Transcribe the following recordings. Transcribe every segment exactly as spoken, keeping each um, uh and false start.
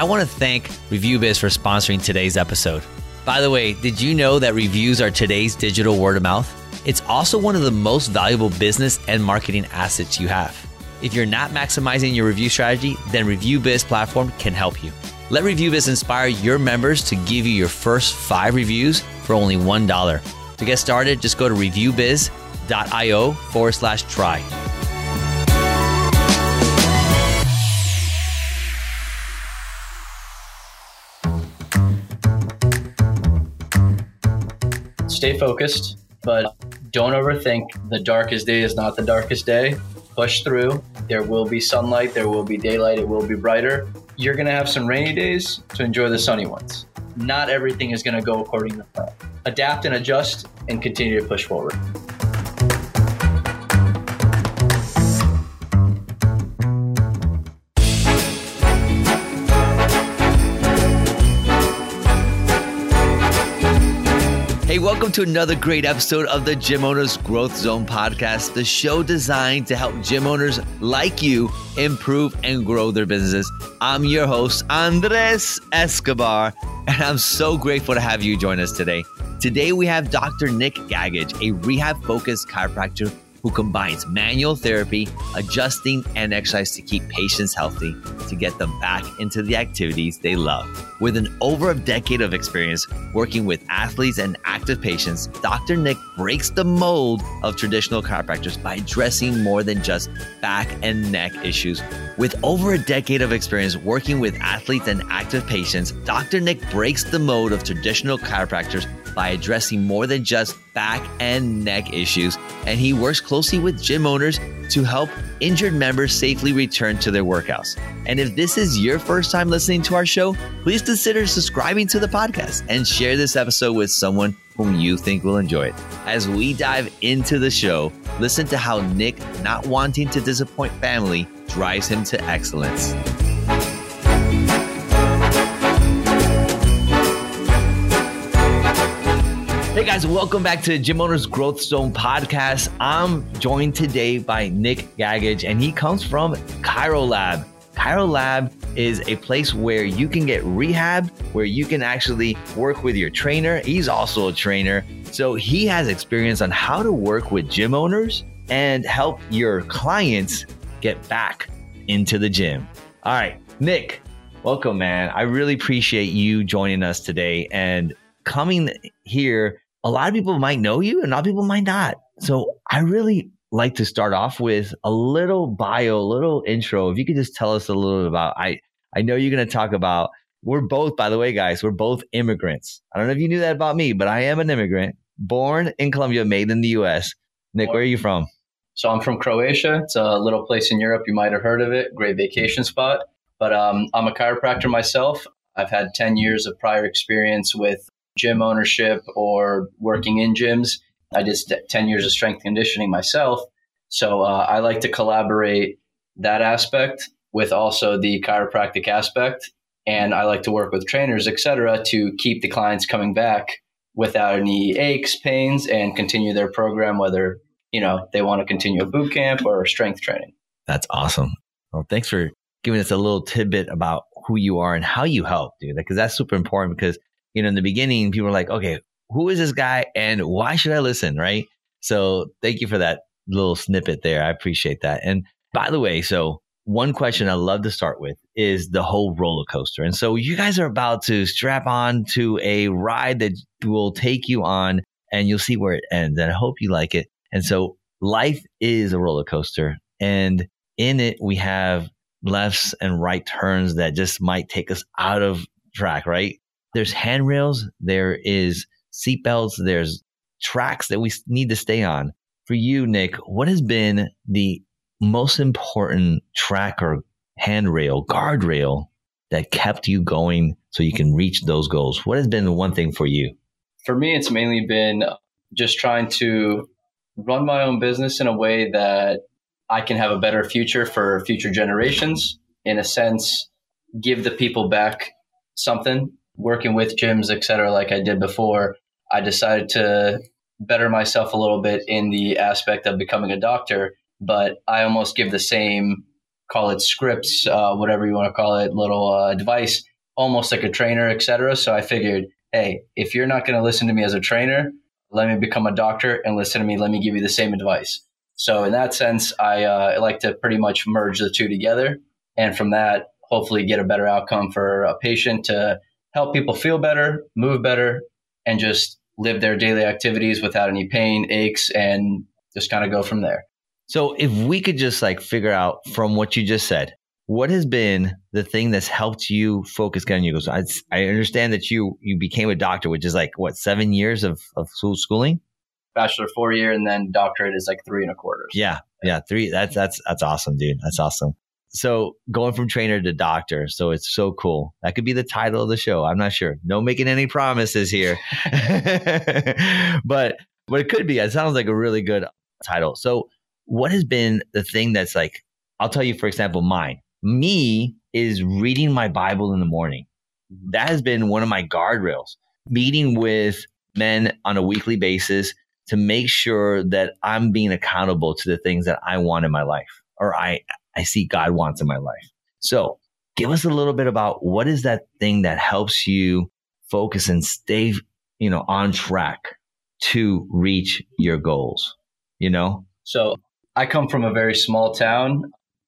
I want to thank ReviewBiz for sponsoring today's episode. By the way, did you know that reviews are today's digital word of mouth? It's also one of the most valuable business and marketing assets you have. If you're not maximizing your review strategy, then ReviewBiz platform can help you. Let ReviewBiz inspire your members to give you your first five reviews for only one dollar. To get started, just go to reviewbiz.io forward slash try. Stay focused, but don't overthink. The darkest day is not the darkest day. Push through. There will be sunlight. There will be daylight. It will be brighter. You're going to have some rainy days to enjoy the sunny ones. Not everything is going to go according to plan. Adapt and adjust and continue to push forward. Hey, welcome to another great episode of the Gym Owners Growth Zone Podcast, the show designed to help gym owners like you improve and grow their businesses. I'm your host, Andres Escobar, and I'm so grateful to have you join us today. Today, we have Doctor Nick Gagic, a rehab-focused chiropractor who combines manual therapy, adjusting, and exercise to keep patients healthy to get them back into the activities they love. With an over a decade of experience working with athletes and active patients, Doctor Nick breaks the mold of traditional chiropractors by addressing more than just back and neck issues. With over a decade of experience working with athletes and active patients, Doctor Nick breaks the mold of traditional chiropractors by addressing more than just back and neck issues, and he works closely with gym owners to help injured members safely return to their workouts. And if this is your first time listening to our show, please consider subscribing to the podcast and share this episode with someone whom you think will enjoy it. As we dive into the show, listen to how Nick, not wanting to disappoint family, drives him to excellence. Hey guys, welcome back to the Gym Owners Growth Zone Podcast. I'm joined today by Nick Gagic, and he comes from Cairo Lab. Cairo Lab is a place where you can get rehab, where you can actually work with your trainer. He's also a trainer, so he has experience on how to work with gym owners and help your clients get back into the gym. All right, Nick, welcome, man. I really appreciate you joining us today and coming here. A lot of people might know you and a lot of people might not. So I really like to start off with a little bio, a little intro. If you could just tell us a little bit about, I, I know you're going to talk about, we're both, by the way, guys, we're both immigrants. I don't know if you knew that about me, but I am an immigrant, born in Colombia, made in the U S. Nick, where are you from? So I'm from Croatia. It's a little place in Europe. You might have heard of it. Great vacation spot. But um, I'm a chiropractor myself. I've had ten years of prior experience with gym ownership or working in gyms. I did ten years of strength conditioning myself. So uh, I like to collaborate that aspect with also the chiropractic aspect. And I like to work with trainers, et cetera, to keep the clients coming back without any aches, pains, and continue their program, whether, you know, they want to continue a boot camp or strength training. That's awesome. Well, thanks for giving us a little tidbit about who you are and how you help, dude, because that's super important. Because you know, in the beginning, people were like, okay, who is this guy and why should I listen, right? So thank you for that little snippet there. I appreciate that. And by the way, so one question I love to start with is the whole roller coaster. And so you guys are about to strap on to a ride that will take you on and you'll see where it ends. And I hope you like it. And so life is a roller coaster. And in it, we have lefts and right turns that just might take us out of track, right? There's handrails, there is seatbelts, there's tracks that we need to stay on. For you, Nick, what has been the most important track or handrail, guardrail that kept you going so you can reach those goals? What has been the one thing for you? For me, it's mainly been just trying to run my own business in a way that I can have a better future for future generations. In a sense, give the people back something. Working with gyms, et cetera, like I did before, I decided to better myself a little bit in the aspect of becoming a doctor, but I almost give the same, call it scripts, uh, whatever you want to call it, little uh, advice almost like a trainer, et cetera. So I figured, hey, if you're not going to listen to me as a trainer, let me become a doctor and listen to me. Let me give you the same advice. So in that sense, I, uh, I like to pretty much merge the two together. And from that, hopefully get a better outcome for a patient to help people feel better, move better, and just live their daily activities without any pain, aches, and just kind of go from there. So if we could just like figure out from what you just said, what has been the thing that's helped you focus on you? So I, I understand that you you became a doctor, which is like, what, seven years of, of school schooling? Bachelor four year, and then doctorate is like three and a quarter. Yeah, yeah, three. That's, that's, that's awesome, dude. That's awesome. So going from trainer to doctor. So it's so cool. That could be the title of the show. I'm not sure. No making any promises here. but but it could be. It sounds like a really good title. So what has been the thing that's like, I'll tell you, for example, mine. Me is reading my Bible in the morning. That has been one of my guardrails. Meeting with men on a weekly basis to make sure that I'm being accountable to the things that I want in my life, or I I see God wants in my life. So give us a little bit about what is that thing that helps you focus and stay, you know, on track to reach your goals, you know? So I come from a very small town.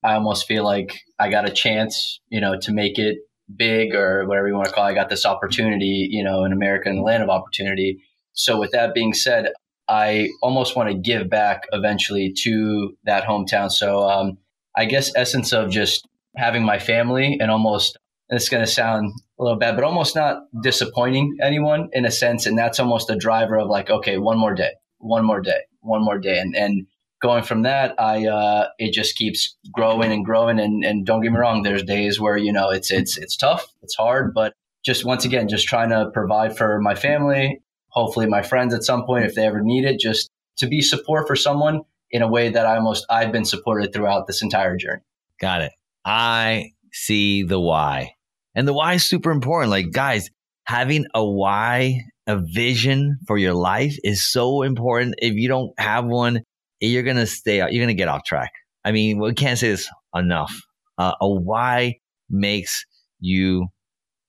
I almost feel like I got a chance, you know, to make it big or whatever you want to call it. I got this opportunity, you know, in America, in the land of opportunity. So with that being said, I almost want to give back eventually to that hometown. So, um, I guess essence of just having my family and almost, and it's going to sound a little bad, but almost not disappointing anyone in a sense. And that's almost a driver of like, okay, one more day, one more day, one more day. And and going from that, I uh, it just keeps growing and growing. And and don't get me wrong, there's days where, you know, it's it's it's tough, it's hard, but just once again, just trying to provide for my family, hopefully my friends at some point, if they ever need it, just to be support for someone in a way that I almost, I've been supported throughout this entire journey. Got it. I see the why. And the why is super important. Like, guys, having a why, a vision for your life is so important. If you don't have one, you're going to stay out. You're going to get off track. I mean, we can't say this enough. Uh, a why makes you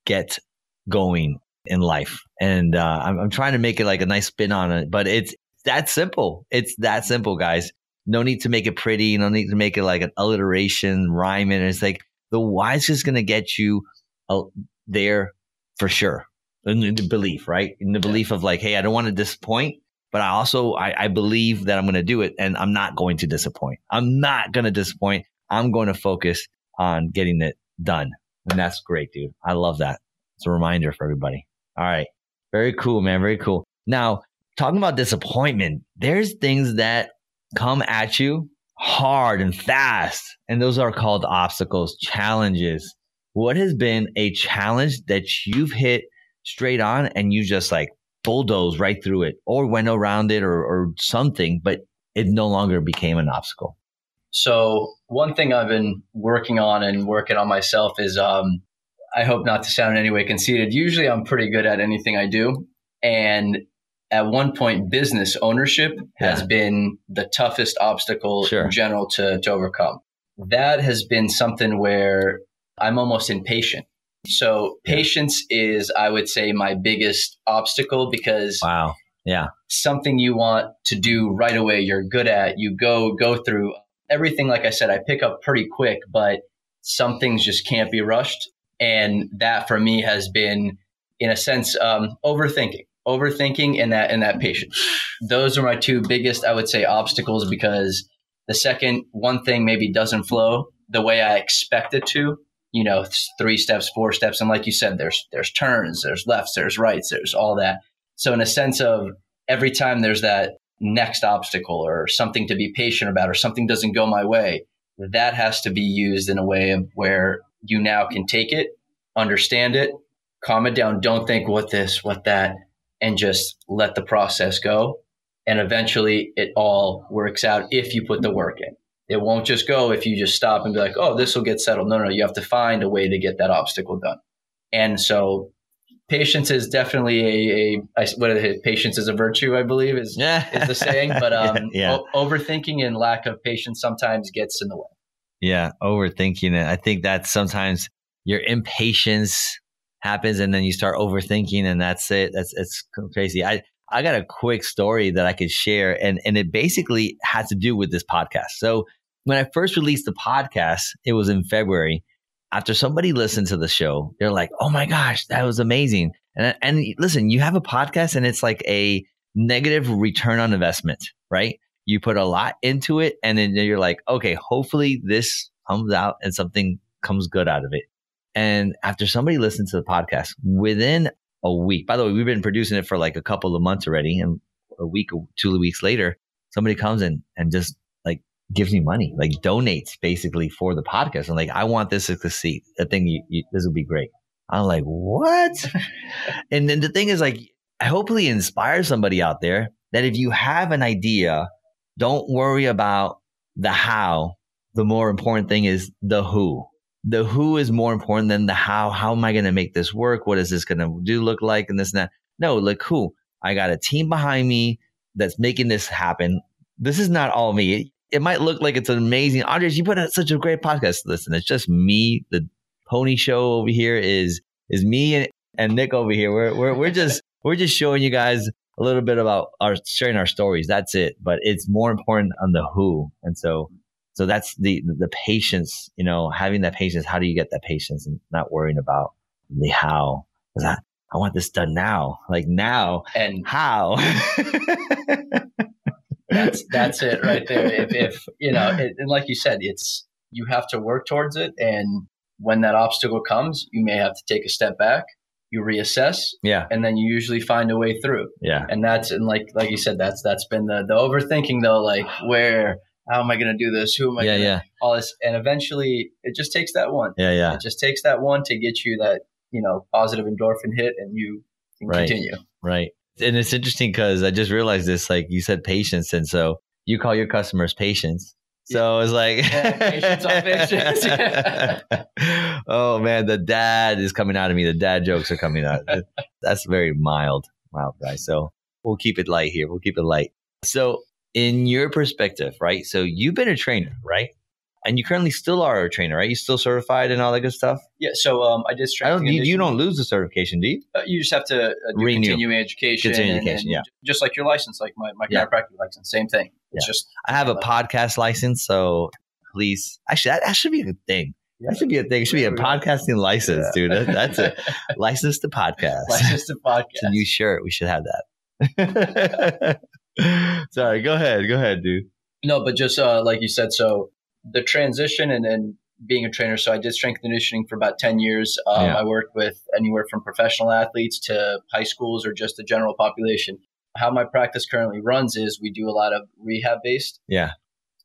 get going in life. And uh, I'm, I'm trying to make it like a nice spin on it, but it's, That's simple. It's that simple, guys. No need to make it pretty. No need to make it like an alliteration, rhyme. And it's like the why is just going to get you there for sure. In the belief, right? In the belief of like, hey, I don't want to disappoint, but I also, I, I believe that I'm going to do it and I'm not going to disappoint. I'm not going to disappoint. I'm going to focus on getting it done. And that's great, dude. I love that. It's a reminder for everybody. All right. Very cool, man. Very cool. Now, talking about disappointment, there's things that come at you hard and fast, and those are called obstacles, challenges. What has been a challenge that you've hit straight on and you just like bulldozed right through it or went around it or, or something, but it no longer became an obstacle? So one thing I've been working on and working on myself is um, I hope not to sound in any way conceited. Usually I'm pretty good at anything I do, and at one point, business ownership has yeah. been the toughest obstacle sure. in general to, to overcome. That has been something where I'm almost impatient. So yeah. patience is, I would say, my biggest obstacle because wow. yeah. something you want to do right away, you're good at, you go, go through everything. Like I said, I pick up pretty quick, but some things just can't be rushed. And that for me has been, in a sense, um, overthinking. Overthinking and that and that patience. Those are my two biggest, I would say, obstacles because the second one thing maybe doesn't flow the way I expect it to, you know, three steps, four steps. And like you said, there's there's turns, there's lefts, there's rights, there's all that. So in a sense of every time there's that next obstacle or something to be patient about or something doesn't go my way, that has to be used in a way of where you now can take it, understand it, calm it down. Don't think what this, what that. And just let the process go. And eventually it all works out if you put the work in. It won't just go if you just stop and be like, oh, this will get settled. No, no, no. You have to find a way to get that obstacle done. And so patience is definitely a, a what is it? Patience is a virtue, I believe, is, yeah. is the saying. But um, yeah. o- overthinking and lack of patience sometimes gets in the way. Yeah, overthinking it. I think that sometimes your impatience happens, and then you start overthinking, and that's it. That's it's crazy. I I got a quick story that I could share, and and it basically had to do with this podcast. So when I first released the podcast, it was in February. After somebody listened to the show, they're like, "Oh my gosh, that was amazing!" And and listen, you have a podcast, and it's like a negative return on investment, right? You put a lot into it, and then you're like, okay, hopefully this comes out and something comes good out of it. And after somebody listened to the podcast, within a week, by the way, we've been producing it for like a couple of months already, and a week or two weeks later, somebody comes in and just like gives me money, like donates basically for the podcast. And like, I want this to succeed. I think you, you, this will be great. I'm like, what? And then the thing is, like, I hopefully inspire somebody out there that if you have an idea, don't worry about the how. The more important thing is the who. The who is more important than the how. How am I going to make this work? What is this going to do look like? And this and that. No, like who? I got a team behind me that's making this happen. This is not all me. It, it might look like it's an amazing, Andres, you put out such a great podcast. Listen, it's just me. The pony show over here is is me and, and Nick over here. We're we're we're just we're just showing you guys a little bit about our sharing our stories. That's it. But it's more important on the who. And so so that's the, the patience, you know, having that patience. How do you get that patience and not worrying about the how? Because I, I want this done now, like now and how. that's, that's it right there. If, if you know, it, and like you said, it's, you have to work towards it. And when that obstacle comes, you may have to take a step back. You reassess, yeah, and then you usually find a way through, yeah. And that's and like like you said, that's that's been the the overthinking though, like where how am I going to do this? Who am I? Yeah, gonna, yeah. All this, and eventually it just takes that one. Yeah, yeah. It just takes that one to get you that you know positive endorphin hit, and you can right. continue. Right, and it's interesting because I just realized this. Like you said, patience, and so you call your customers patients. So it's like, yeah, patience on patience. Yeah. Oh man, the dad is coming out of me. The dad jokes are coming out. That's very mild, mild guy. So we'll keep it light here. We'll keep it light. So in your perspective, right? So you've been a trainer, right? And you currently still are a trainer, right? You still certified and all that good stuff. Yeah. So um, I did strength. I don't, you, you don't lose the certification, do you? Uh, you just have to uh, do Renew. continuing education. Continuing and, education, and yeah. Just like your license, like my, my yeah. chiropractic license, same thing. It's yeah. just I have a podcast license, so please. Actually, that, that should be a thing. Yeah. That should be a thing. It should be a podcasting license, yeah. dude. That, that's a license to podcast. License to podcast. It's a new shirt. We should have that. Sorry. Go ahead. Go ahead, dude. No, but just uh, like you said, so. The transition and then being a trainer. So I did strength conditioning for about ten years. Um, yeah. I worked with anywhere from professional athletes to high schools or just the general population. How my practice currently runs is we do a lot of rehab based. Yeah.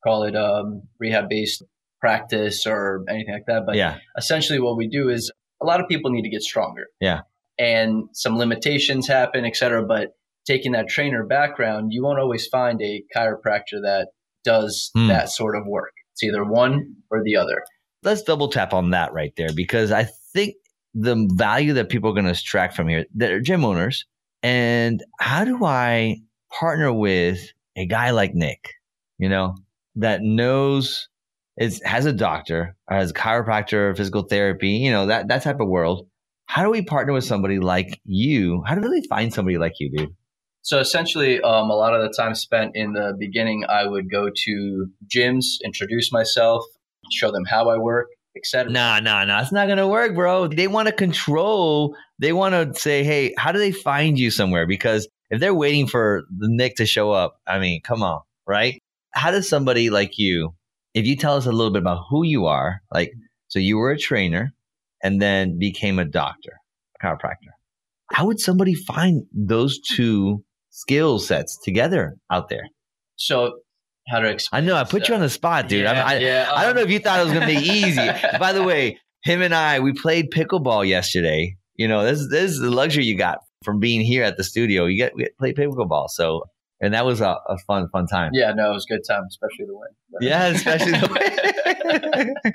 Call it um, rehab based practice or anything like that. But yeah. essentially what we do is a lot of people need to get stronger. Yeah. And some limitations happen, et cetera. But taking that trainer background, you won't always find a chiropractor that does mm. that sort of work. It's either one or the other. Let's double tap on that right there, because I think the value that people are going to extract from here, that are gym owners, and how do I partner with a guy like Nick, you know, that knows, is, has a doctor, or has a chiropractor, physical therapy, you know, that, that type of world. How do we partner with somebody like you? How do they find somebody like you, dude? So essentially, um, a lot of the time spent in the beginning, I would go to gyms, introduce myself, show them how I work, et cetera. No, no, no. It's not going to work, bro. They want to control. They want to say, hey, how do they find you somewhere? Because if they're waiting for Nick to show up, I mean, come on, right? How does somebody like you, if you tell us a little bit about who you are, like, so you were a trainer and then became a doctor, a chiropractor. How would somebody find those two skill sets together out there? So how to explain? I know I put so, you on the spot, dude. Yeah, I, I, yeah, um, I don't know if you thought it was going to be easy. By the way, him and I, we played pickleball yesterday. You know, this, this is the luxury you got from being here at the studio. You get, get play pickleball. So, and that was a, a fun, fun time. Yeah, no, it was a good time, especially the win. But. Yeah, especially the win.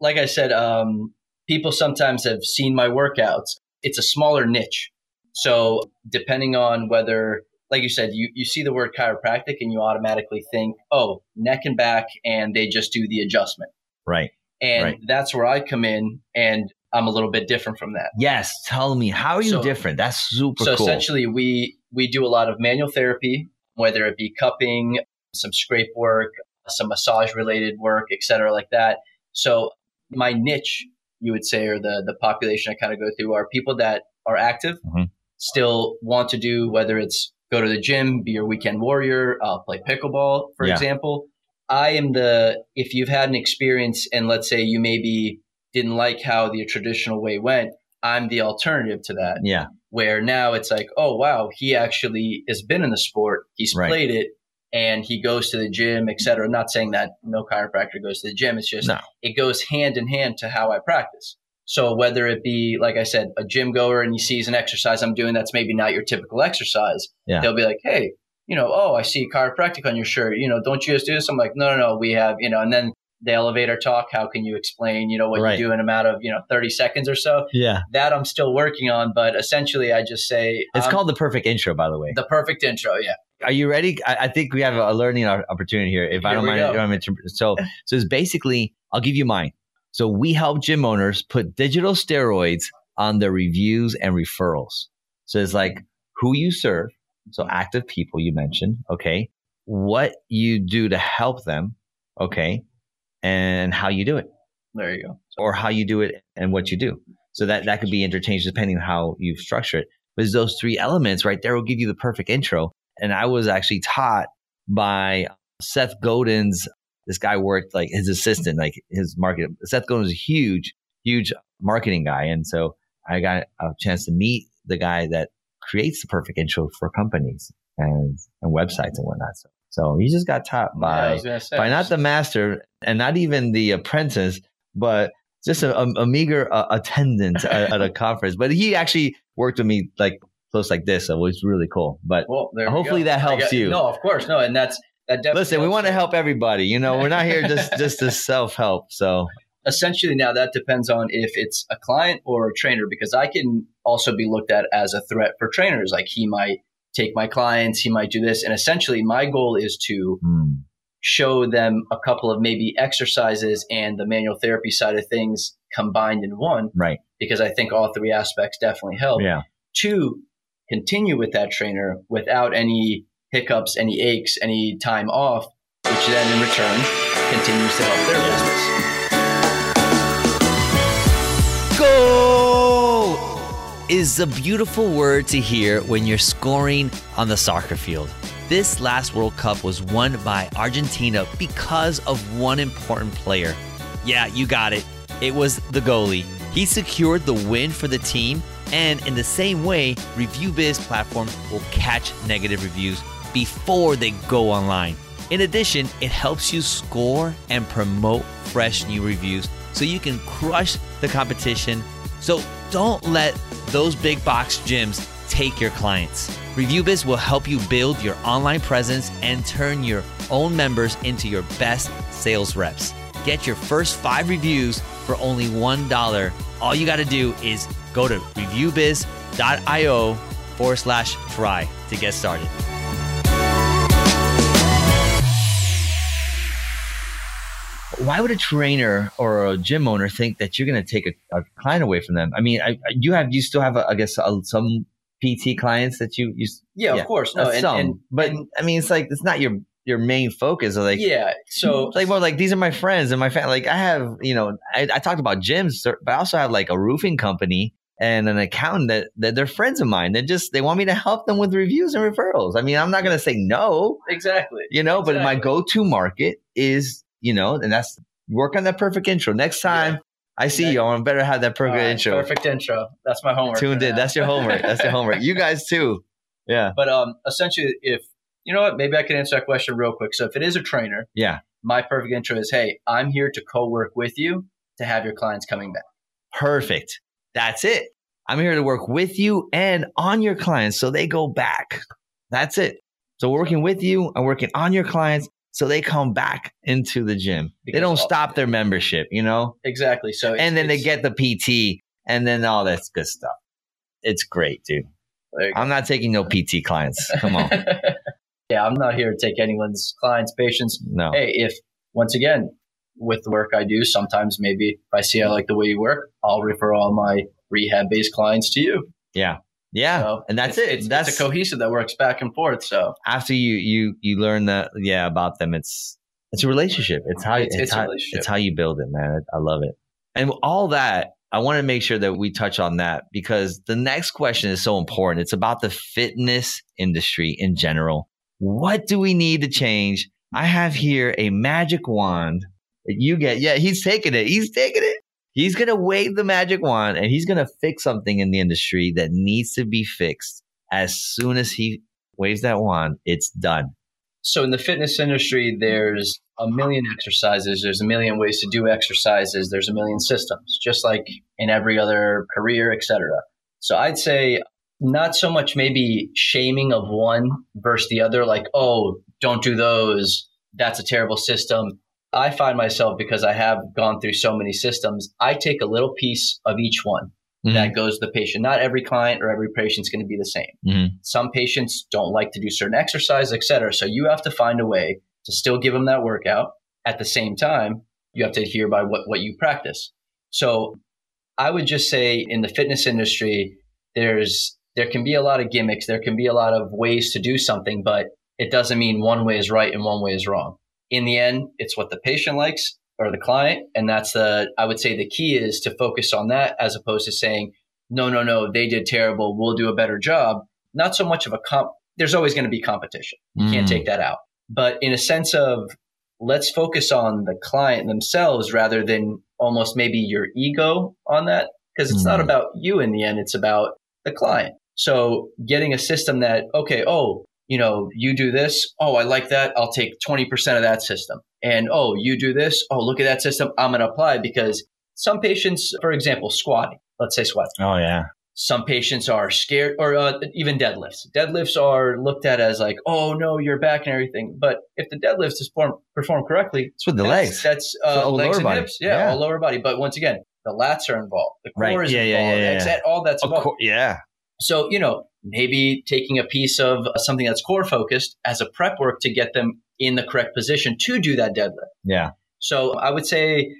Like I said, um, people sometimes have seen my workouts. It's a smaller niche. So depending on whether, like you said, you, you see the word chiropractic and you automatically think, oh, neck and back, and they just do the adjustment. Right. And right. that's where I come in. And I'm a little bit different from that. Yes. Tell me, how are you so, different? That's super so cool. So essentially we, we do a lot of manual therapy, whether it be cupping, some scrape work, some massage related work, et cetera, like that. So my niche, you would say, or the, the population I kind of go through are people that are active, mm-hmm. still want to do, whether it's go to the gym, be your weekend warrior, uh, play pickleball, for yeah. example. I am the, if you've had an experience and let's say you maybe didn't like how the traditional way went, I'm the alternative to that. Yeah. Where now it's like, oh, wow, he actually has been in the sport. He's right. played it and he goes to the gym, et cetera. I'm not saying that no chiropractor goes to the gym. It's just, no. it goes hand in hand to how I practice. So whether it be, like I said, a gym goer and he sees an exercise I'm doing that's maybe not your typical exercise, yeah. they'll be like, hey, you know, oh, I see chiropractic on your shirt. You know, don't you just do this? I'm like, no, no, no, we have, you know, and then the elevator talk, how can you explain, you know, what right. you do in a matter of, you know, thirty seconds or so? Yeah. That I'm still working on, but essentially I just say. It's um, called the perfect intro, by the way. The perfect intro, yeah. Are you ready? I, I think we have a learning opportunity here. If here I don't mind. If I'm inter- so, so it's basically, I'll give you mine. So we help gym owners put digital steroids on their reviews and referrals. So it's like who you serve. So active people you mentioned, okay. What you do to help them, okay. And how you do it. There you go. Or how you do it and what you do. So that, that could be interchanged depending on how you structure it. But it's those three elements right there will give you the perfect intro. And I was actually taught by Seth Godin's, this guy worked like his assistant, like his market. Seth Godin was a huge, huge marketing guy. And so I got a chance to meet the guy that creates the perfect intro for companies and, and websites and whatnot. So, so you just got taught by, yeah, by not the master and not even the apprentice, but just a, a, a meager uh, attendant at, at a conference. But he actually worked with me like close like this. So it was really cool. But well, hopefully that helps got, you. No, of course. No. And that's, that definitely. Listen, helps. We want to help everybody. You know, we're not here just, just to self-help. So essentially now that depends on if it's a client or a trainer, because I can also be looked at as a threat for trainers. Like he might take my clients, he might do this. And essentially my goal is to mm. show them a couple of maybe exercises and the manual therapy side of things combined in one, right? Because I think all three aspects definitely help. Yeah. Two, continue with that trainer without any hiccups, any aches, any time off, which then in return continues to help their business. Goal is a beautiful word to hear when you're scoring on the soccer field. This last World Cup was won by Argentina because of one important player. Yeah, you got it. It was the goalie. He secured the win for the team. And in the same way, ReviewBiz platforms will catch negative reviews before they go online. In addition, it helps you score and promote fresh new reviews so you can crush the competition. So don't let those big box gyms take your clients. ReviewBiz will help you build your online presence and turn your own members into your best sales reps. Get your first five reviews for only one dollar. All you got to do is go to reviewbiz.io forward slash try to get started. Why would a trainer or a gym owner think that you're going to take a, a client away from them? I mean, I, you have, you still have, a, I guess, a, some P T clients that you use. Yeah, yeah, of course. No, and, some, and, but and, I mean, it's like, it's not your, your main focus. Like, yeah. So like more like these are my friends and my family. Like I have, you know, I, I talked about gyms, but I also have like a roofing company and an accountant that, that they're friends of mine. They just, they want me to help them with reviews and referrals. I mean, I'm not going to say no. Exactly. You know, exactly. But my go-to market is, you know, and that's work on that perfect intro. Next time yeah. I see exactly. you, I better have that perfect right, intro. Perfect intro. That's my homework. Tuned in. That's your homework. That's your homework. You guys too. Yeah. But um, essentially if, you know what? Maybe I can answer that question real quick. So if it is a trainer, yeah, my perfect intro is, hey, I'm here to co-work with you to have your clients coming back. Perfect. That's it. I'm here to work with you and on your clients so they go back. That's it. So we're working with you and working on your clients so they come back into the gym. Because they don't stop their membership, you know? Exactly. So and then they get the P T and then all that's good stuff. It's great, dude. I'm not taking no P T clients. Come on. Yeah, I'm not here to take anyone's clients, patients. No. Hey, if once again, with the work I do. Sometimes maybe if I see I like the way you work, I'll refer all my rehab-based clients to you. Yeah. Yeah. So and that's it's, it. It's, that's it's a cohesive that works back and forth. So after you, you, you learn that, yeah, about them, it's, it's a relationship. It's how, it's, it's, it's, how it's how you build it, man. I love it. And all that, I want to make sure that we touch on that because the next question is so important. It's about the fitness industry in general. What do we need to change? I have here a magic wand that you get. Yeah, he's taking it. He's taking it. He's going to wave the magic wand and he's going to fix something in the industry that needs to be fixed. As soon as he waves that wand, it's done. So in the fitness industry, there's a million exercises. There's a million ways to do exercises. There's a million systems, just like in every other career, et cetera. So I'd say not so much maybe shaming of one versus the other, like, oh, don't do those. That's a terrible system. I find myself, because I have gone through so many systems, I take a little piece of each one mm-hmm. that goes to the patient. Not every client or every patient's going to be the same. Mm-hmm. Some patients don't like to do certain exercise, et cetera. So you have to find a way to still give them that workout. At the same time, you have to adhere by what, what you practice. So I would just say in the fitness industry, there's there can be a lot of gimmicks. There can be a lot of ways to do something, but it doesn't mean one way is right and one way is wrong. In the end, it's what the patient likes or the client. And that's the, I would say the key is to focus on that as opposed to saying, no, no, no, they did terrible. We'll do a better job. Not so much of a comp. There's always going to be competition. You mm. can't take that out. But in a sense of let's focus on the client themselves rather than almost maybe your ego on that. Because it's mm. not about you in the end. It's about the client. So getting a system that, okay, oh, you know, you do this. Oh, I like that. I'll take twenty percent of that system. And oh, you do this. Oh, look at that system. I'm going to apply because some patients, for example, squatting, let's say squatting. Oh, yeah. Some patients are scared or uh, even deadlifts. Deadlifts are looked at as like, oh, no, your back and everything. But if the deadlift is performed, performed correctly, it's with the legs. That's uh, all legs lower and body. Hips. Yeah, yeah, all lower body. But once again, the lats are involved. The core right. is yeah, involved. Yeah, yeah, yeah. All that's involved. Cor- yeah. So, you know, maybe taking a piece of something that's core focused as a prep work to get them in the correct position to do that deadlift. Yeah. So I would say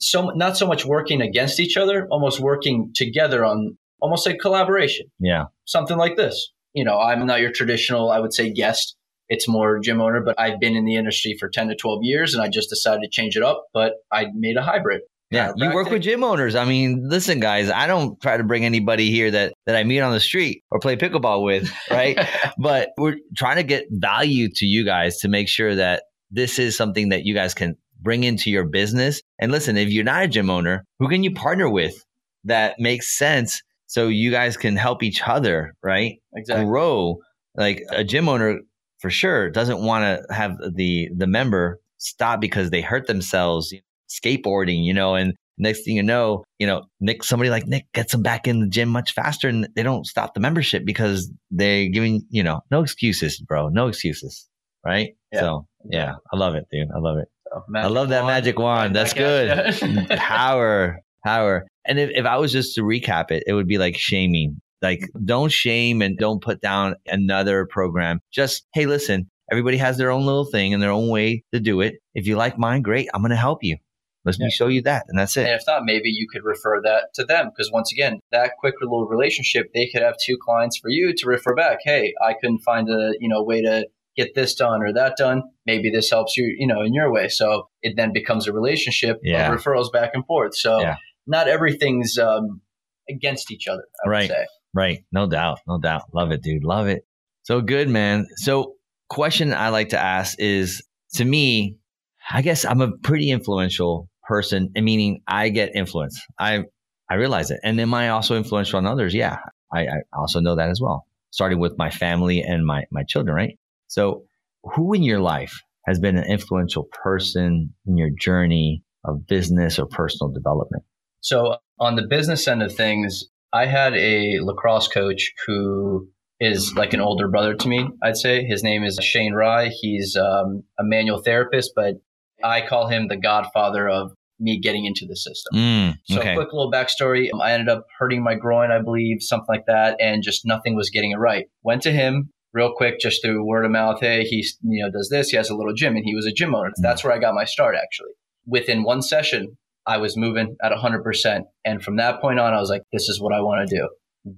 so not so much working against each other, almost working together on almost like collaboration. Yeah. Something like this. You know, I'm not your traditional, I would say guest. It's more gym owner, but I've been in the industry for ten to twelve years and I just decided to change it up, but I made a hybrid. Yeah, you work with gym owners. I mean, listen, guys, I don't try to bring anybody here that, that I meet on the street or play pickleball with, right? But we're trying to get value to you guys to make sure that this is something that you guys can bring into your business. And listen, if you're not a gym owner, who can you partner with that makes sense so you guys can help each other, right? Exactly. Grow. Like a gym owner, for sure, doesn't want to have the the member stop because they hurt themselves. Skateboarding, you know, and next thing you know, you know, Nick, somebody like Nick gets them back in the gym much faster and they don't stop the membership because they're giving, you know, no excuses, bro. No excuses. Right. Yeah. So yeah, I love it, dude. I love it. Oh, I love that wand. Magic wand. That's good. power, power. And if, if I was just to recap it, it would be like shaming, like don't shame and don't put down another program. Just, hey, listen, everybody has their own little thing and their own way to do it. If you like mine, great. I'm going to help you. Let me yeah. show you that. And that's it. And if not, maybe you could refer that to them. Because once again, that quick little relationship, they could have two clients for you to refer back. Hey, I couldn't find a you know way to get this done or that done. Maybe this helps you, you know, in your way. So it then becomes a relationship yeah. of referrals back and forth. So yeah. not everything's um, against each other, I right. would say. Right. No doubt. No doubt. Love it, dude. Love it. So good, man. So question I like to ask is, to me, I guess I'm a pretty influential person, meaning I get influence. I I realize it. And am I also influential on others? Yeah, I, I also know that as well, starting with my family and my, my children, right? So who in your life has been an influential person in your journey of business or personal development? So on the business end of things, I had a lacrosse coach who is like an older brother to me, I'd say. His name is Shane Rye. He's um, a manual therapist, but I call him the godfather of me getting into the system. Mm, okay. So a quick little backstory. Um, I ended up hurting my groin, I believe, something like that. And just nothing was getting it right. Went to him real quick, just through word of mouth. Hey, he you know, does this. He has a little gym and he was a gym owner. Mm. That's where I got my start, actually. Within one session, I was moving at one hundred percent. And from that point on, I was like, this is what I want to do.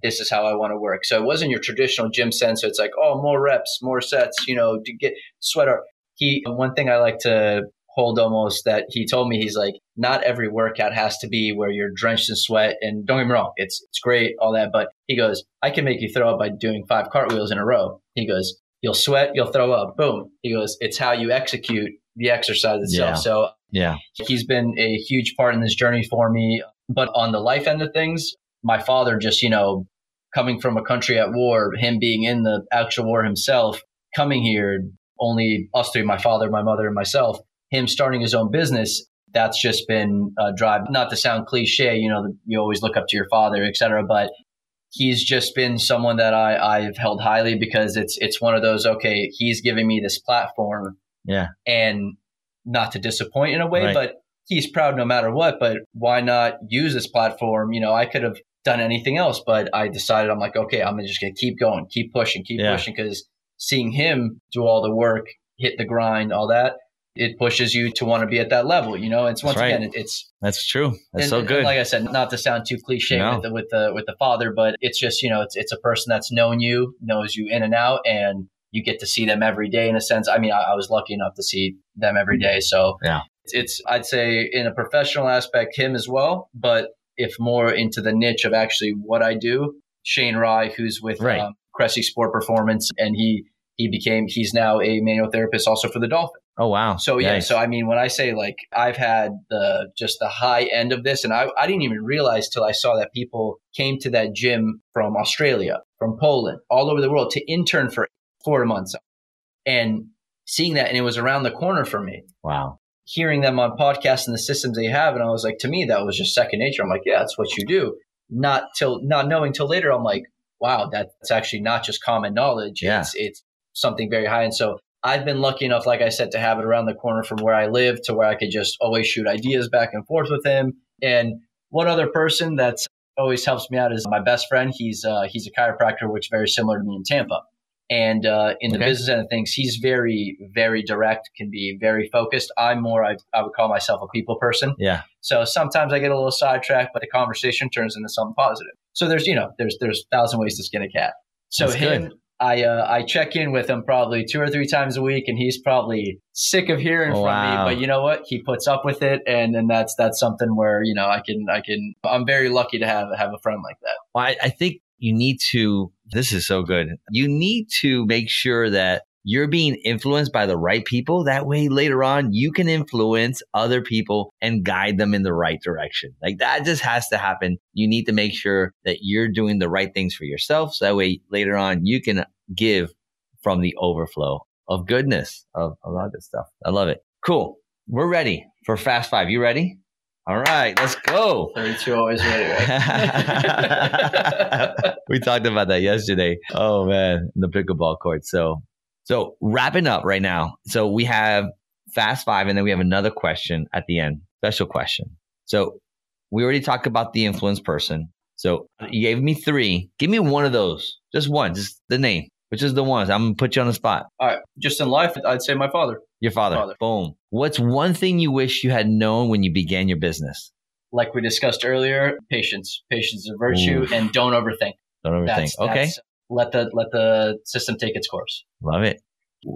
This is how I want to work. So it wasn't your traditional gym sense. So it's like, oh, more reps, more sets, you know, to get sweat art. He, one thing I like to hold almost that he told me, he's like, not every workout has to be where you're drenched in sweat. And don't get me wrong, it's it's great, all that. But he goes, I can make you throw up by doing five cartwheels in a row. He goes, you'll sweat, you'll throw up, boom. He goes, it's how you execute the exercise itself. Yeah. So yeah, he's been a huge part in this journey for me. But on the life end of things, my father just, you know, coming from a country at war, him being in the actual war himself, coming here, only us three, my father, my mother, and myself, him starting his own business, that's just been a drive. Not to sound cliche, you know, you always look up to your father, et cetera, but he's just been someone that I, I've held highly because it's it's one of those, okay, he's giving me this platform. Yeah. And not to disappoint in a way, right. But he's proud no matter what, but why not use this platform? You know, I could have done anything else, but I decided, I'm like, okay, I'm just going to keep going, keep pushing, keep yeah. pushing, because seeing him do all the work, hit the grind, all that, it pushes you to want to be at that level. You know, it's once right. again, it's that's true. That's and, so good. Like I said, not to sound too cliche no. with the, with the with the father, but it's just, you know, it's it's a person that's known you, knows you in and out, and you get to see them every day in a sense. I mean, I, I was lucky enough to see them every day, so yeah, it's, it's I'd say in a professional aspect, him as well, but if more into the niche of actually what I do, Shane Rye, who's with right. um, Cressy Sport Performance, and he he became he's now a manual therapist also for the Dolphins. Oh, wow. So, yeah. Nice. So, I mean, when I say like I've had the just the high end of this, and I, I didn't even realize till I saw that people came to that gym from Australia, from Poland, all over the world to intern for four months and seeing that. And it was around the corner for me. Wow. Hearing them on podcasts and the systems they have. And I was like, to me, that was just second nature. I'm like, yeah, that's what you do. Not till not knowing till later. I'm like, wow, that's actually not just common knowledge. Yeah. It's, it's something very high. And so I've been lucky enough, like I said, to have it around the corner from where I live to where I could just always shoot ideas back and forth with him. And one other person that's always helps me out is my best friend. He's uh, he's a chiropractor, which is very similar to me in Tampa. And uh, in the okay. business end of things, he's very, very direct, can be very focused. I'm more, I, I would call myself a people person. Yeah. So sometimes I get a little sidetracked, but the conversation turns into something positive. So there's, you know, there's there's a thousand ways to skin a cat. So that's him. Good. I uh, I check in with him probably two or three times a week, and he's probably sick of hearing oh, from wow. me. But you know what? He puts up with it, and then that's that's something where you know I can I can I'm very lucky to have have a friend like that. Well, I, I think you need to. This is so good. You need to make sure that you're being influenced by the right people. That way, later on, you can influence other people and guide them in the right direction. Like that just has to happen. You need to make sure that you're doing the right things for yourself. So that way, later on, you can give from the overflow of goodness of a lot of this stuff. I love it. Cool. We're ready for Fast Five. You ready? All right, let's go. thirty-two always ready, right? We talked about that yesterday. Oh, man, the pickleball court. So. So wrapping up right now. So we have Fast Five, and then we have another question at the end, special question. So we already talked about the influence person. So you gave me three. Give me one of those. Just one, just the name, which is the ones. I'm going to put you on the spot. All right. Just in life, I'd say my father. Your father. father. Boom. What's one thing you wish you had known when you began your business? Like we discussed earlier, patience. Patience is a virtue. Oof. And don't overthink. Don't overthink. That's, okay. That's, Let the let the system take its course. Love it.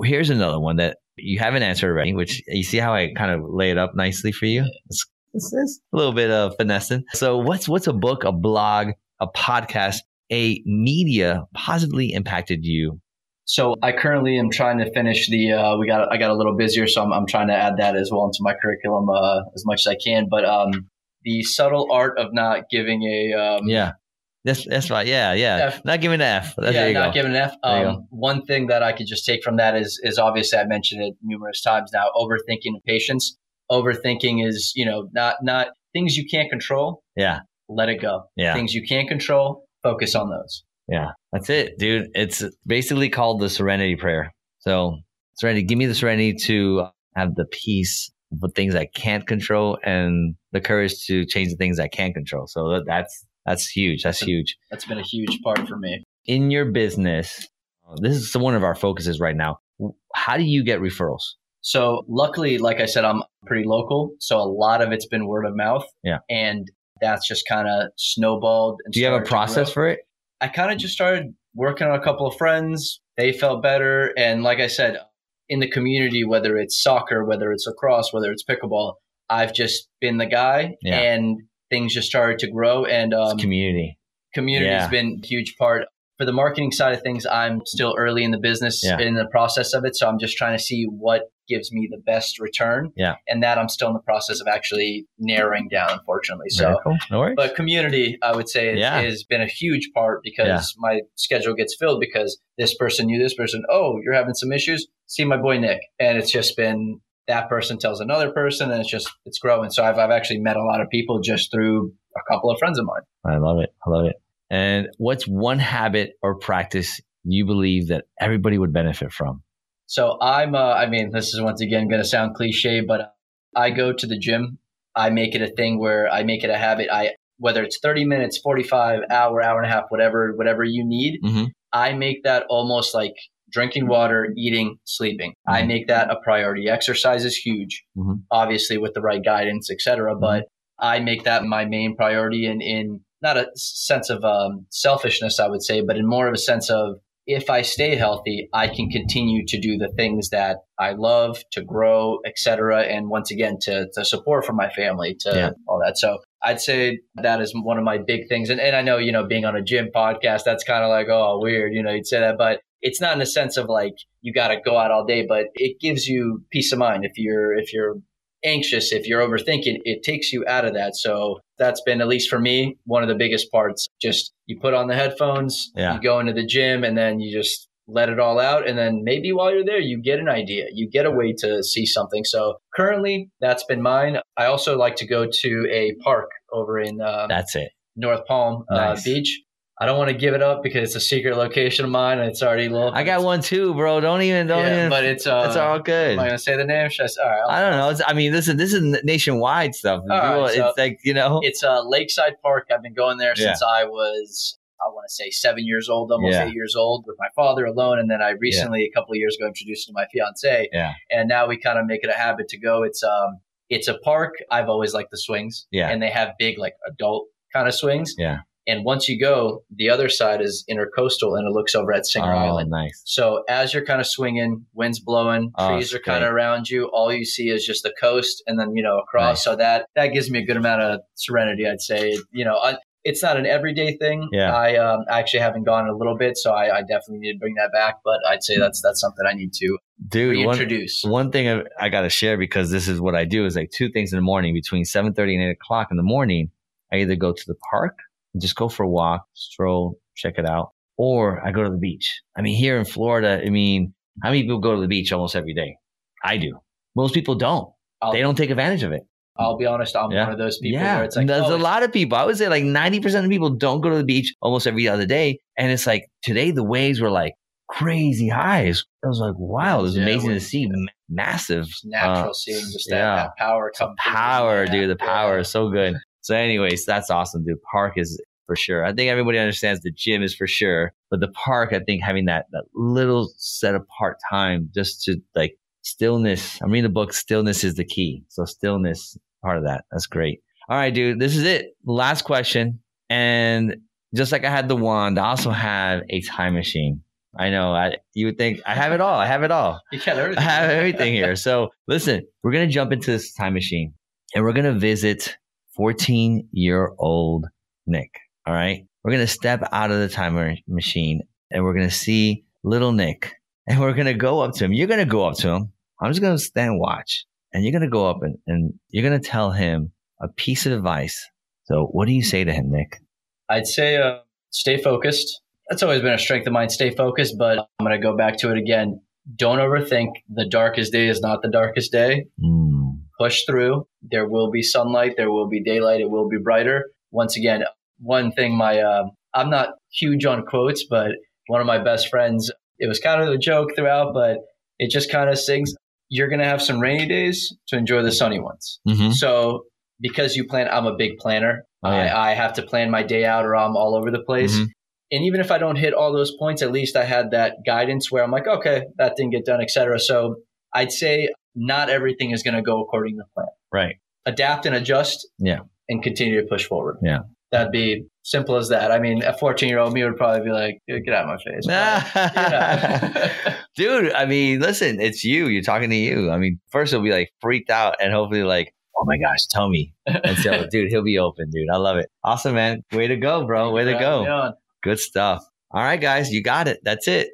Here's another one that you haven't answered already, which you see how I kind of lay it up nicely for you? It's, it's, it's a little bit of finessing. So what's what's a book, a blog, a podcast, a media positively impacted you? So I currently am trying to finish the, uh, we got I got a little busier, so I'm, I'm trying to add that as well into my curriculum uh, as much as I can. But um, The Subtle Art of Not Giving a... Um, yeah. That's, that's right. Yeah. Yeah. F. Not giving an F. That's, yeah. Not go. giving an F. Um, one thing that I could just take from that is, is obviously I mentioned it numerous times now, overthinking and patience. Overthinking is, you know, not, not things you can't control. Yeah. Let it go. Yeah. Things you can't control. Focus on those. Yeah. That's it, dude. It's basically called the Serenity Prayer. So Serenity, give me the serenity to have the peace with things I can't control and the courage to change the things I can control. So that's, That's huge. That's huge. That's been a huge part for me. In your business, this is one of our focuses right now. How do you get referrals? So luckily, like I said, I'm pretty local. So a lot of it's been word of mouth. Yeah. And that's just kind of snowballed. And do you have a process for it? I kind of just started working on a couple of friends. They felt better. And like I said, in the community, whether it's soccer, whether it's lacrosse, whether it's pickleball, I've just been the guy. Yeah. And things just started to grow. And um, it's community. Community has yeah. been a huge part. For the marketing side of things, I'm still early in the business, yeah. in the process of it. So I'm just trying to see what gives me the best return. Yeah. And that I'm still in the process of actually narrowing down, unfortunately. So, cool. No worries. But community, I would say, yeah. has been a huge part because yeah. my schedule gets filled because this person knew this person. Oh, you're having some issues? See my boy Nick. And it's just been that person tells another person and it's just, it's growing. So I've I've actually met a lot of people just through a couple of friends of mine. I love it. I love it. And what's one habit or practice you believe that everybody would benefit from? So I'm, uh, I mean, this is once again going to sound cliche, but I go to the gym. I make it a thing where I make it a habit. I, whether it's thirty minutes, forty-five, hour, hour and a half, whatever, whatever you need, mm-hmm. I make that almost like drinking water, eating, sleeping. Mm-hmm. I make that a priority. Exercise is huge, mm-hmm. obviously with the right guidance, et cetera, mm-hmm. but I make that my main priority and in, in not a sense of um, selfishness, I would say, but in more of a sense of if I stay healthy, I can continue to do the things that I love, to grow, et cetera. And once again, to, to support for my family, to yeah. all that. So I'd say that is one of my big things. And, and I know, you know, being on a gym podcast, that's kind of like, oh, weird, you know, you'd say that, but it's not in the sense of like, you got to go out all day, but it gives you peace of mind. If you're, if you're anxious, if you're overthinking, it takes you out of that. So that's been, at least for me, one of the biggest parts. Just you put on the headphones, yeah. you go into the gym, and then you just let it all out. And then maybe while you're there, you get an idea, you get a way to see something. So currently, that's been mine. I also like to go to a park over in um, that's it. North Palm nice. uh, Beach. I don't want to give it up because it's a secret location of mine and it's already low. I got one too, bro. Don't even, don't yeah, even. But it's, uh, it's all good. Am I going to say the name? Should I say, all right, I don't know. It's, I mean, listen, this is nationwide stuff. People, right, so it's like, you know. It's a uh, Lakeside Park. I've been going there since yeah. I was, I want to say seven years old, almost yeah. eight years old with my father alone. And then I recently, yeah. a couple of years ago, introduced to my fiance. Yeah. And now we kind of make it a habit to go. It's, um, it's a park. I've always liked the swings. Yeah. And they have big, like adult kind of swings. Yeah. And once you go, the other side is intercoastal and it looks over at Singer oh, Island. Nice. So as you're kind of swinging, wind's blowing, oh, trees are kind of around you. All you see is just the coast and then, you know, across. Nice. So that, that gives me a good amount of serenity, I'd say. You know, I, it's not an everyday thing. Yeah. I um, actually haven't gone in a little bit, so I, I definitely need to bring that back. But I'd say that's that's something I need to Dude, reintroduce. One, one thing I, I got to share because this is what I do is like two things in the morning. Between seven thirty and eight o'clock in the morning, I either go to the park, just go for a walk, stroll, check it out. Or I go to the beach. I mean, here in Florida, I mean, how many people go to the beach almost every day? I do. Most people don't. I'll, they don't take advantage of it. I'll be honest. I'm yeah. one of those people yeah. where it's like, there's oh, a lot of people. I would say like ninety percent of people don't go to the beach almost every other day. And it's like today the waves were like crazy highs. I was like, wow, this is yeah, amazing to see. Massive. Just natural uh, seeing just that, yeah. that power. Come power, like dude. The power yeah. is so good. So anyways, that's awesome, dude. Park is for sure. I think everybody understands the gym is for sure. But the park, I think having that, that little set apart time just to like stillness. I'm reading the book, Stillness is the Key. So stillness, part of that. That's great. All right, dude, this is it. Last question. And just like I had the wand, I also have a time machine. I know. I, you would think I have it all. I have it all. You got everything. I have everything here. So listen, we're going to jump into this time machine and we're going to visit fourteen-year-old Nick, all right? We're going to step out of the time machine, and we're going to see little Nick, and we're going to go up to him. You're going to go up to him. I'm just going to stand watch, and you're going to go up, and, and you're going to tell him a piece of advice. So what do you say to him, Nick? I'd say uh, stay focused. That's always been a strength of mine, stay focused, but I'm going to go back to it again. Don't overthink. The darkest day is not the darkest day. Mm. Push through. There will be sunlight. There will be daylight. It will be brighter. Once again, one thing my, uh, I'm not huge on quotes, but one of my best friends, it was kind of a joke throughout, but it just kind of sings, you're going to have some rainy days to enjoy the sunny ones. Mm-hmm. So because you plan, I'm a big planner. Oh, yeah. I, I have to plan my day out or I'm all over the place. Mm-hmm. And even if I don't hit all those points, at least I had that guidance where I'm like, okay, that didn't get done, et cetera. So I'd say not everything is going to go according to plan. Right. Adapt and adjust. Yeah. And continue to push forward. Yeah. That'd be simple as that. I mean, a fourteen-year-old me would probably be like, get out of my face. Nah. Dude, I mean, listen, it's you. You're talking to you. I mean, first he'll be like freaked out and hopefully like, oh my gosh, tell me. And so, dude, he'll be open, dude. I love it. Awesome, man. Way to go, bro. Way to go. Good stuff. All right, guys. You got it. That's it.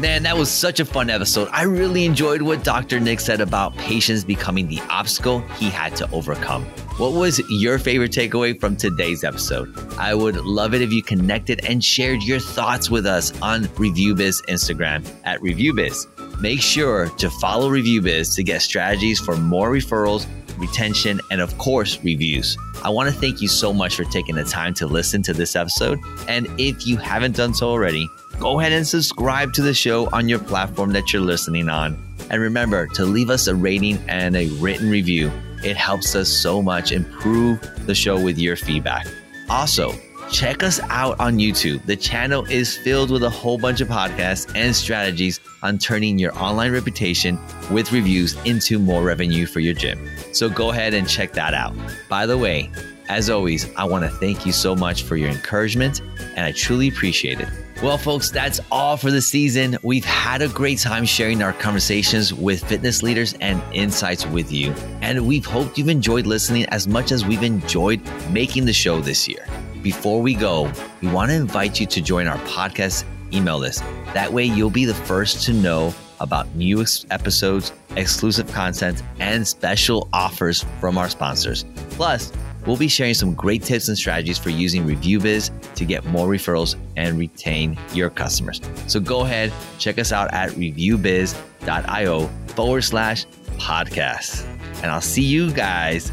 Man, that was such a fun episode. I really enjoyed what Doctor Nick said about patience becoming the obstacle he had to overcome. What was your favorite takeaway from today's episode? I would love it if you connected and shared your thoughts with us on ReviewBiz Instagram at ReviewBiz. Make sure to follow ReviewBiz to get strategies for more referrals, retention, and of course, reviews. I want to thank you so much for taking the time to listen to this episode. And if you haven't done so already, go ahead and subscribe to the show on your platform that you're listening on. And remember to leave us a rating and a written review. It helps us so much improve the show with your feedback. Also, check us out on YouTube. The channel is filled with a whole bunch of podcasts and strategies on turning your online reputation with reviews into more revenue for your gym. So go ahead and check that out. By the way, as always, I want to thank you so much for your encouragement, and I truly appreciate it. Well, folks, that's all for the season. We've had a great time sharing our conversations with fitness leaders and insights with you. And we've hoped you've enjoyed listening as much as we've enjoyed making the show this year. Before we go, we want to invite you to join our podcast email list. That way you'll be the first to know about new episodes, exclusive content, and special offers from our sponsors. Plus, we'll be sharing some great tips and strategies for using ReviewBiz to get more referrals and retain your customers. So go ahead, check us out at reviewbiz.io forward slash podcast. And I'll see you guys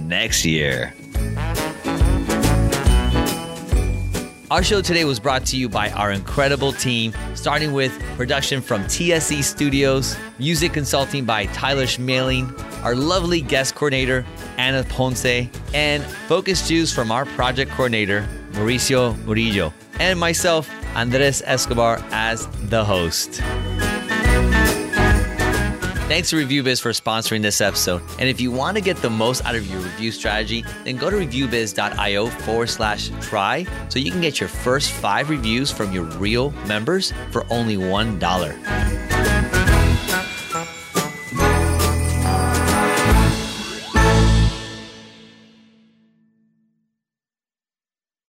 next year. Our show today was brought to you by our incredible team, starting with production from T S E Studios, music consulting by Tyler Schmeling, our lovely guest coordinator, Anna Ponce, and focus juice from our project coordinator, Mauricio Murillo, and myself, Andres Escobar, as the host. Thanks to ReviewBiz for sponsoring this episode. And if you want to get the most out of your review strategy, then go to reviewbiz.io forward slash try so you can get your first five reviews from your real members for only one dollar.